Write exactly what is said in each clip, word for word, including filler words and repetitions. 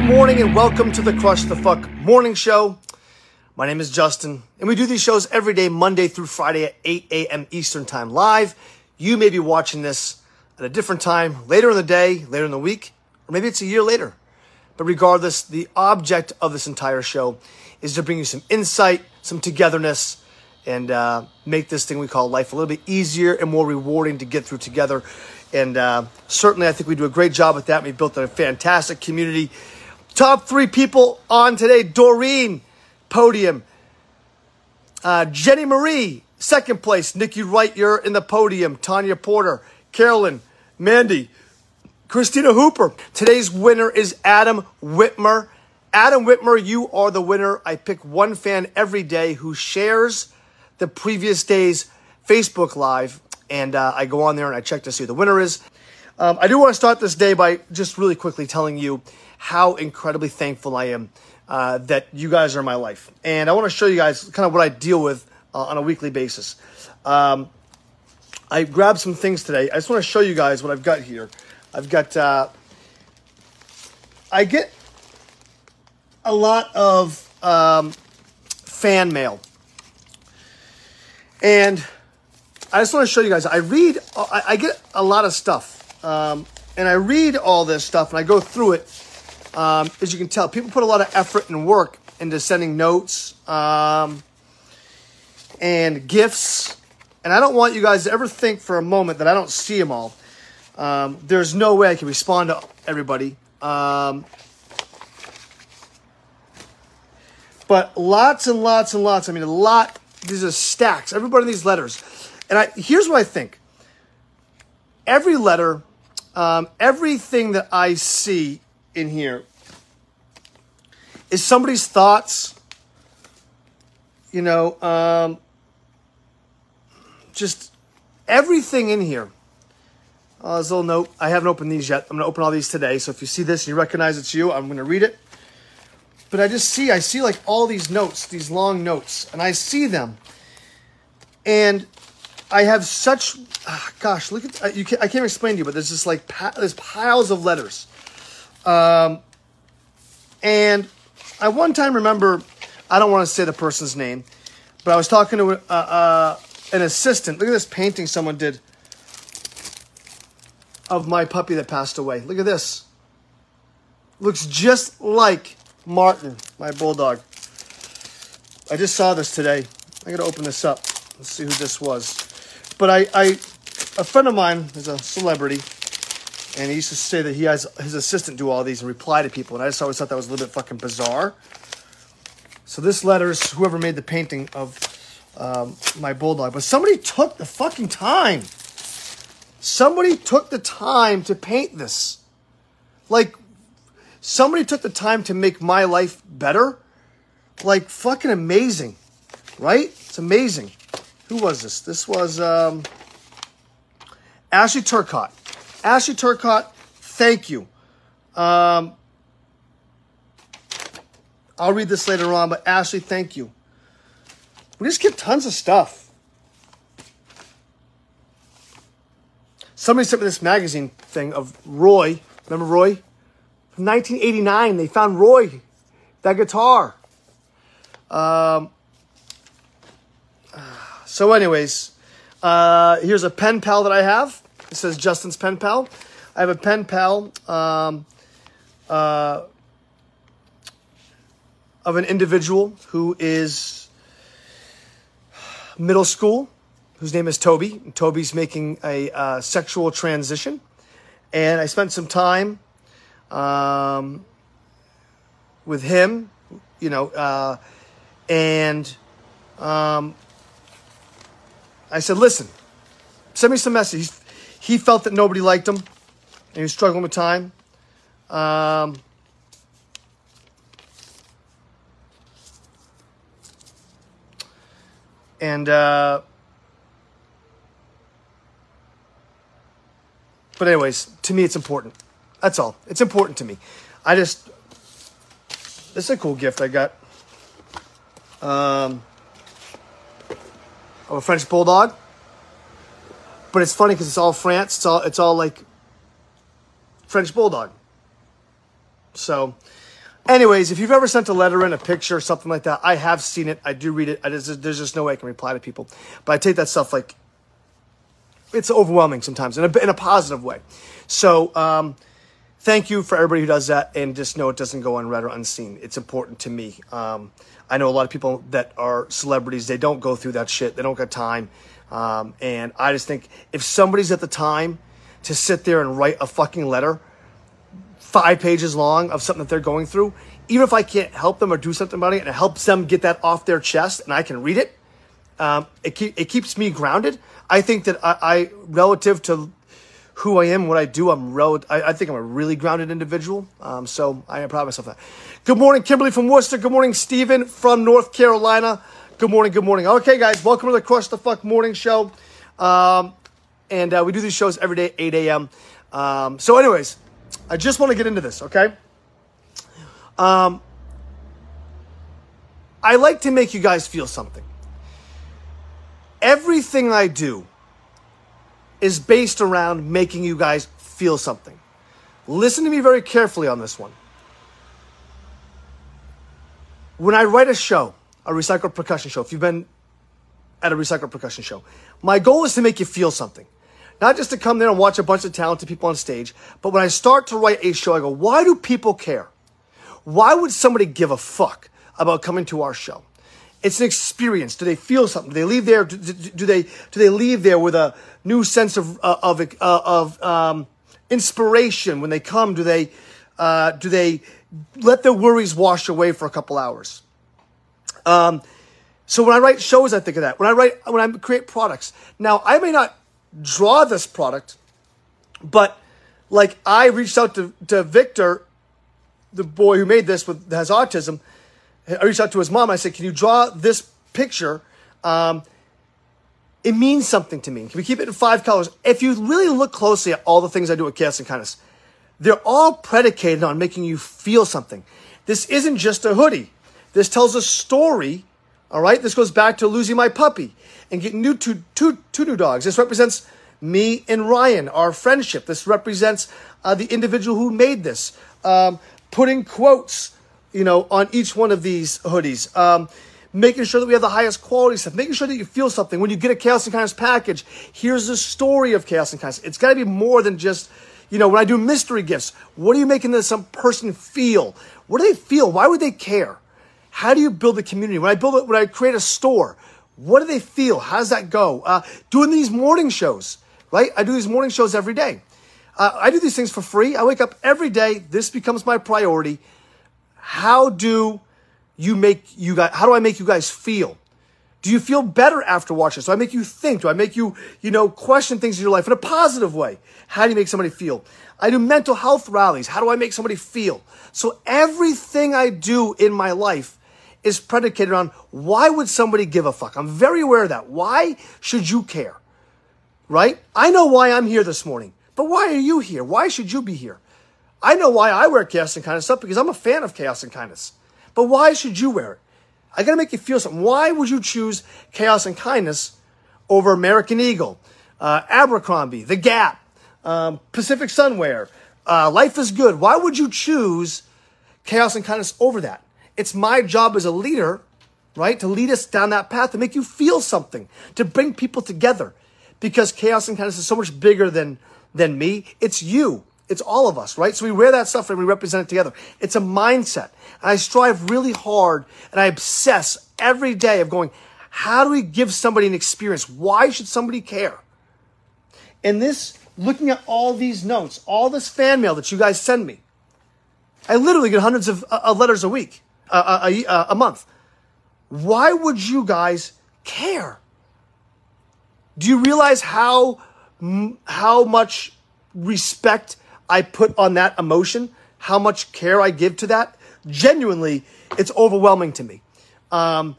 Good morning and welcome to the Crush the Fuck Morning Show. My name is Justin, and we do these shows every day, Monday through Friday at eight a.m. Eastern Time live. You may be watching this at a different time, later in the day, later in the week, or maybe it's a year later. But regardless, the object of this entire show is to bring you some insight, some togetherness, and uh, make this thing we call life a little bit easier and more rewarding to get through together. And uh, certainly I think we do a great job at that. We built a fantastic community. Top three people on today: Doreen, podium. Uh, Jenny Marie, second place. Nikki Wright, you're in the podium. Tanya Porter, Carolyn, Mandy, Christina Hooper. Today's winner is Adam Whitmer. Adam Whitmer, you are the winner. I pick one fan every day who shares the previous day's Facebook Live, and uh, I go on there and I check to see who the winner is. Um, I do want to start this day by just really quickly telling you how incredibly thankful I am Uh, that you guys are in my life. And I want to show you guys kind of what I deal with uh, on a weekly basis. Um, I grabbed some things today. I just want to show you guys what I've got here. I've got, uh, I get a lot of um, fan mail. And I just want to show you guys, I read, I, I get a lot of stuff. Um, and I read all this stuff and I go through it. Um, as you can tell, people put a lot of effort and work into sending notes um, and gifts. And I don't want you guys to ever think for a moment that I don't see them all. Um, there's no way I can respond to everybody. Um, but lots and lots and lots. I mean, a lot. These are stacks. Every one of these letters. And I, here's what I think. Every letter, um, everything that I see in here is somebody's thoughts, you know, um, just everything in here. Oh, there's a little note. I haven't opened these yet. I'm going to open all these today. So if you see this and you recognize it's you, I'm going to read it. But I just see, I see like all these notes, these long notes, and I see them. And I have such, ah, gosh, look at, you can't, I can't explain to you, but there's just like, there's piles of letters. Um, and I one time remember, I don't want to say the person's name, but I was talking to, uh, uh, an assistant. Look at this painting someone did of my puppy that passed away. Look at this. Looks just like Martin, my bulldog. I just saw this today. I got to open this up. Let's see who this was. But I, I, a friend of mine is a celebrity. And he used to say that he has his assistant do all these and reply to people. And I just always thought that was a little bit fucking bizarre. So this letter's whoever made the painting of um, my bulldog. But somebody took the fucking time. Somebody took the time to paint this. Like, somebody took the time to make my life better. Like, fucking amazing. Right? It's amazing. Who was this? This was um, Ashley Turcotte. Ashley Turcotte, thank you. Um, I'll read this later on, but Ashley, thank you. We just get tons of stuff. Somebody sent me this magazine thing of Roy. Remember Roy? From nineteen eighty-nine, they found Roy, that guitar. Um, so anyways, uh, here's a pen pal that I have. It says Justin's pen pal. I have a pen pal um, uh, of an individual who is middle school, whose name is Toby. And Toby's making a uh, sexual transition. And I spent some time um, with him, you know, uh, and um, I said, listen, send me some messages. He felt that nobody liked him, and he was struggling with time. Um, and, uh, but anyways, to me, it's important. That's all. It's important to me. I just, this is a cool gift I got. Um, I'm a French bulldog. But it's funny because it's all France. It's all it's all like French bulldog. So Anyways, if you've ever sent a letter in, a picture or something like that, I have seen it. I do read it. I just, there's just no way I can reply to people. But I take that stuff like it's overwhelming sometimes in a, in a positive way. So um, thank you for everybody who does that. And just know it doesn't go unread or unseen. It's important to me. Um, I know a lot of people that are celebrities. They don't go through that shit. They don't got time. Um, and I just think if somebody's at the time to sit there and write a fucking letter five pages long of something that they're going through, even if I can't help them or do something about it, and it helps them get that off their chest and I can read it, um, it, keep, it keeps me grounded. I think that I, I relative to who I am, what I do, I'm rel- I, I think I'm a really grounded individual. Um, so I pride myself on that. Good morning, Kimberly from Worcester. Good morning, Stephen from North Carolina. Good morning, good morning. Okay, guys, welcome to the Crush the Fuck Morning Show. Um, and uh, we do these shows every day, eight a.m. Um, so anyways, I just want to get into this, okay? Um, I like to make you guys feel something. Everything I do is based around making you guys feel something. Listen to me very carefully on this one. When I write a show, a Recycled Percussion show, if you've been at a Recycled Percussion show, my goal is to make you feel something. Not just to come there and watch a bunch of talented people on stage, but when I start to write a show, I go, why do people care? Why would somebody give a fuck about coming to our show? It's an experience. Do they feel something? Do they leave there? Do, do, do they do they leave there with a new sense of uh, of uh, of um, inspiration when they come? Do they uh, do they let their worries wash away for a couple hours? Um, so when I write shows, I think of that. When I write, when I create products. Now, I may not draw this product, but like I reached out to, to Victor, the boy who made this with has autism. I reached out to his mom. I said, can you draw this picture? Um, it means something to me. Can we keep it in five colors? If you really look closely at all the things I do at Chaos and Kindness, they're all predicated on making you feel something. This isn't just a hoodie. This tells a story, all right? This goes back to losing my puppy and getting new two, two, two new dogs. This represents me and Ryan, our friendship. This represents uh, the individual who made this. Um, putting quotes, you know, on each one of these hoodies. Um, making sure that we have the highest quality stuff. Making sure that you feel something. When you get a Chaos and Kindness package, here's the story of Chaos and Kindness. It's got to be more than just... You know, when I do mystery gifts, what are you making this some person feel? What do they feel? Why would they care? How do you build a community? When I build it, when I create a store, what do they feel? How does that go? Uh, doing these morning shows, right? I do these morning shows every day. Uh, I do these things for free. I wake up every day. This becomes my priority. How do you make you guys? How do I make you guys feel? Do you feel better after watching? So I make you think. Do I make you, you know, question things in your life in a positive way? How do you make somebody feel? I do mental health rallies. How do I make somebody feel? So everything I do in my life is predicated on why would somebody give a fuck? I'm very aware of that. Why should you care? Right? I know why I'm here this morning, but why are you here? Why should you be here? I know why I wear Chaos and Kindness stuff because I'm a fan of Chaos and Kindness, but why should you wear it? I got to make you feel something. Why would you choose Chaos and Kindness over American Eagle, uh, Abercrombie, The Gap, um, Pacific Sunwear, uh, Life is Good? Why would you choose Chaos and Kindness over that? It's my job as a leader, right, to lead us down that path, to make you feel something, to bring people together. Because Chaos and Kindness is so much bigger than, than me. It's you. It's all of us, right? So we wear that stuff and we represent it together. It's a mindset. And I strive really hard and I obsess every day of going, how do we give somebody an experience? Why should somebody care? And this, looking at all these notes, all this fan mail that you guys send me, I literally get hundreds of uh, letters a week. Uh, a, a, a month. Why would you guys care? Do you realize how m- how much respect I put on that emotion? How much care I give to that? Genuinely, it's overwhelming to me. Um,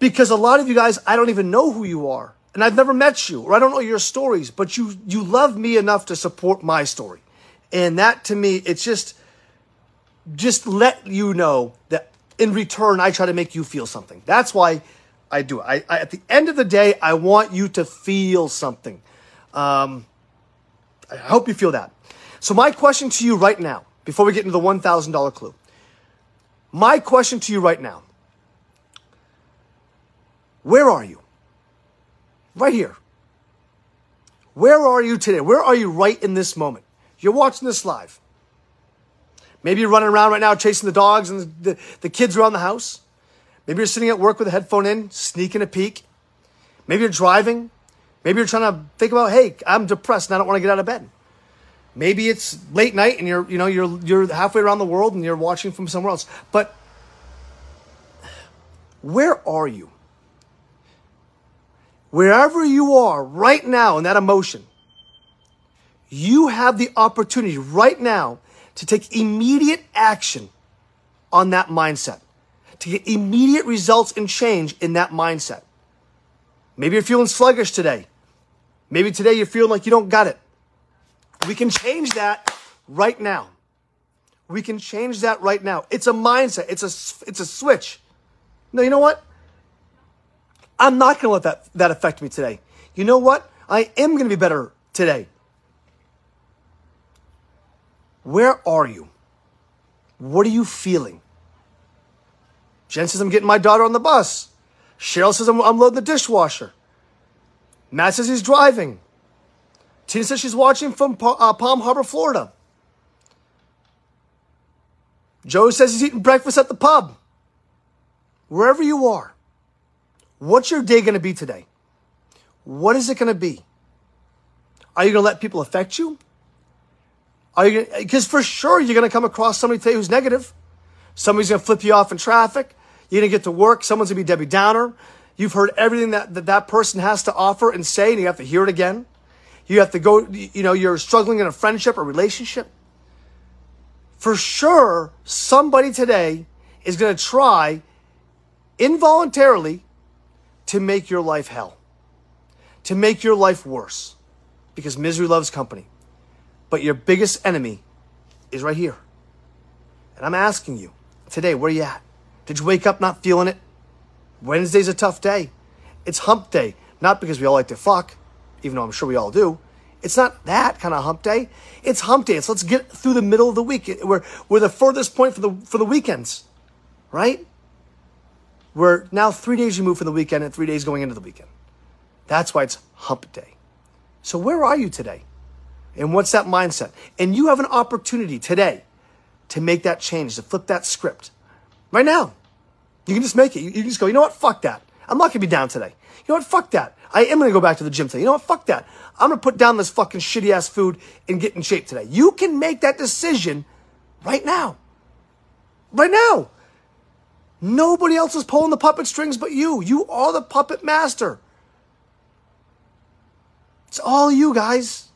because a lot of you guys, I don't even know who you are. And I've never met you. Or I don't know your stories. But you you love me enough to support my story. And that to me, it's just... just let you know that in return, I try to make you feel something. That's why I do it. I, I, at the end of the day, I want you to feel something. Um, I hope you feel that. So my question to you right now, before we get into the one thousand dollars clue, My question to you right now, where are you? Right here. Where are you today? Where are you right in this moment? You're watching this live. Maybe you're running around right now chasing the dogs and the, the, the kids around the house. Maybe you're sitting at work with a headphone in, sneaking a peek. Maybe you're driving. Maybe you're trying to think about, hey, I'm depressed and I don't want to get out of bed. Maybe it's late night and you're, you know, you're you're halfway around the world and you're watching from somewhere else. But where are you? Wherever you are right now in that emotion, you have the opportunity right now to take immediate action on that mindset, to get immediate results and change in that mindset. Maybe you're feeling sluggish today. Maybe today you're feeling like you don't got it. We can change that right now. We can change that right now. It's a mindset. It's a, it's a switch. No, you know what? I'm not going to let that, that affect me today. You know what? I am going to be better today. Where are you? What are you feeling? Jen says, I'm getting my daughter on the bus. Cheryl says, I'm, I'm loading the dishwasher. Matt says he's driving. Tina says she's watching from uh, Palm Harbor, Florida. Joe says he's eating breakfast at the pub. Wherever you are, what's your day going to be today? What is it going to be? Are you going to let people affect you? Are you going? Because for sure you're going to come across somebody today who's negative. Somebody's going to flip you off in traffic. You're going to get to work. Someone's going to be Debbie Downer. You've heard everything that, that that person has to offer and say, and you have to hear it again. You have to go, you know, you're struggling in a friendship or relationship. For sure, somebody today is going to try involuntarily to make your life hell, to make your life worse, because misery loves company. But your biggest enemy is right here. And I'm asking you today, where are you at? Did you wake up not feeling it? Wednesday's a tough day. It's hump day, not because we all like to fuck, even though I'm sure we all do. It's not that kind of hump day. It's hump day. It's let's get through the middle of the week. We're, we're the furthest point for the, for the weekends, right? We're now three days removed from the weekend and three days going into the weekend. That's why it's hump day. So where are you today? And what's that mindset? And you have an opportunity today to make that change, to flip that script right now. You can just make it. You, you can just go, you know what? Fuck that. I'm not going to be down today. You know what? Fuck that. I am going to go back to the gym today. You know what? Fuck that. I'm going to put down this fucking shitty ass food and get in shape today. You can make that decision right now. Right now. Nobody else is pulling the puppet strings but you. You are the puppet master. It's all you, guys.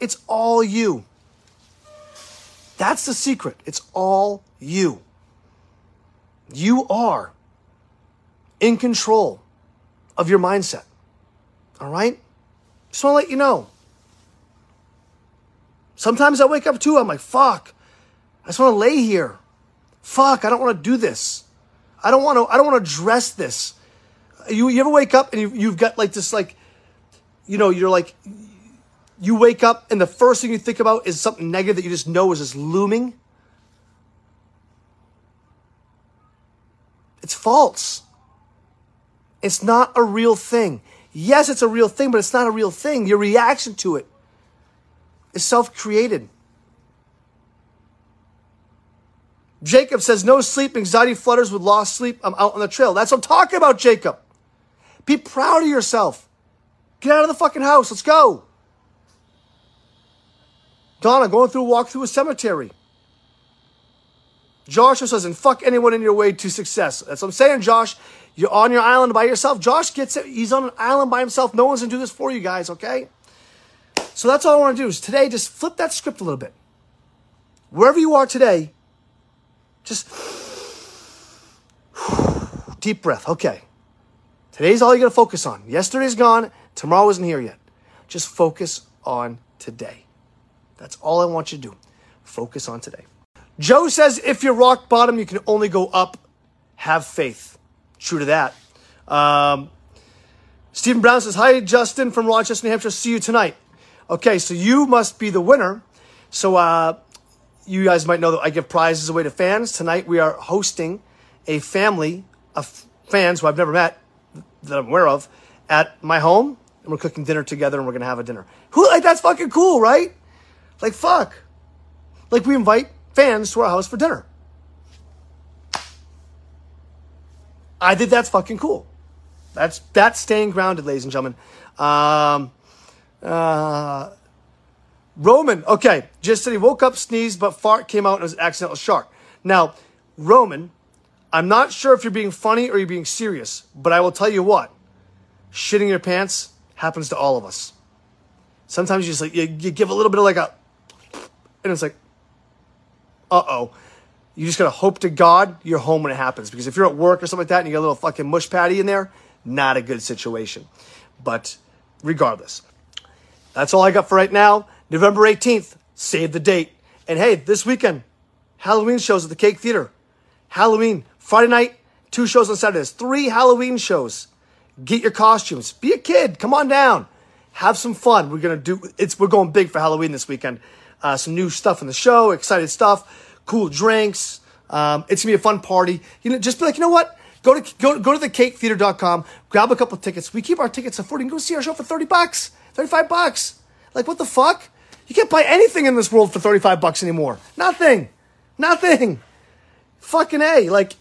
It's all you. That's the secret. It's all you. You are in control of your mindset. All right? Just want to let you know. Sometimes I wake up too, I'm like, fuck. I just want to lay here. Fuck, I don't want to do this. I don't want to, I don't want to address this. You, you ever wake up and you, you've got like this, like, you know, you're like, you wake up and the first thing you think about is something negative that you just know is just looming. It's false. It's not a real thing. Yes, it's a real thing, but it's not a real thing. Your reaction to it is self-created. Jacob says, no sleep, anxiety flutters with lost sleep. I'm out on the trail. That's what I'm talking about, Jacob. Be proud of yourself. Get out of the fucking house. Let's go. Donna, going through a walk through a cemetery. Joshua says, and fuck anyone in your way to success. That's what I'm saying, Josh. You're on your island by yourself. Josh gets it. He's on an island by himself. No one's going to do this for you guys, okay? So that's all I want to do is today just flip that script a little bit. Wherever you are today, just deep breath. Okay. Today's all you're going to focus on. Yesterday's gone. Tomorrow isn't here yet. Just focus on today. That's all I want you to do. Focus on today. Joe says, if you're rock bottom, you can only go up. Have faith. True to that. Um, Stephen Brown says, hi, Justin from Rochester, New Hampshire. See you tonight. Okay, so you must be the winner. So uh, you guys might know that I give prizes away to fans. Tonight we are hosting a family of fans who I've never met, that I'm aware of, at my home. And we're cooking dinner together, and we're going to have a dinner. Who, like, that's fucking cool, right? Like, fuck. Like, we invite fans to our house for dinner. I think that's fucking cool. That's that's staying grounded, ladies and gentlemen. Um, uh, Roman, okay, just said he woke up, sneezed, but fart came out and it was an accidental shark. Now, Roman, I'm not sure if you're being funny or you're being serious, but I will tell you what, shitting your pants happens to all of us. Sometimes you just like you, you give a little bit of like a, and it's like, uh-oh. You just gotta hope to God you're home when it happens, because if you're at work or something like that and you got a little fucking mush patty in there, not a good situation. But regardless, that's all I got for right now. November eighteenth, save the date. And hey, this weekend, Halloween shows at the Cake Theater. Halloween, Friday night, two shows on Saturdays, three Halloween shows. Get your costumes. Be a kid. Come on down. Have some fun. We're gonna do it's we're going big for Halloween this weekend. Uh, some new stuff in the show, excited stuff, cool drinks. Um, it's gonna be a fun party. You know, just be like, you know what? Go to go go to the cake theater dot com, grab a couple tickets. We keep our tickets at forty and go see our show for thirty bucks, thirty-five bucks. Like, what the fuck? You can't buy anything in this world for thirty-five bucks anymore. Nothing. Nothing. Fucking A. Like,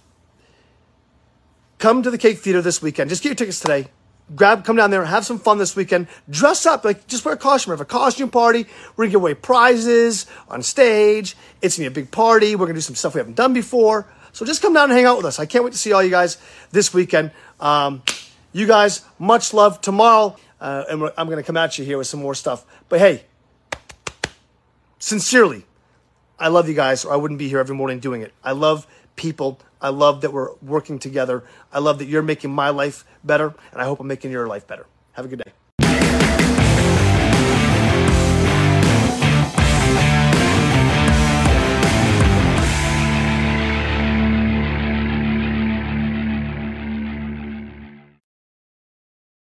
come to the Cake Theater this weekend. Just get your tickets today. Grab, come down there and have some fun this weekend. Dress up. Like, just wear a costume. We're going to have a costume party. We're going to give away prizes on stage. It's going to be a big party. We're going to do some stuff we haven't done before. So just come down and hang out with us. I can't wait to see all you guys this weekend. Um, you guys, much love tomorrow. Uh, and I'm going to come at you here with some more stuff. But hey, sincerely, I love you guys, or I wouldn't be here every morning doing it. I love people. I love that we're working together. I love that you're making my life better, and I hope I'm making your life better. Have a good day.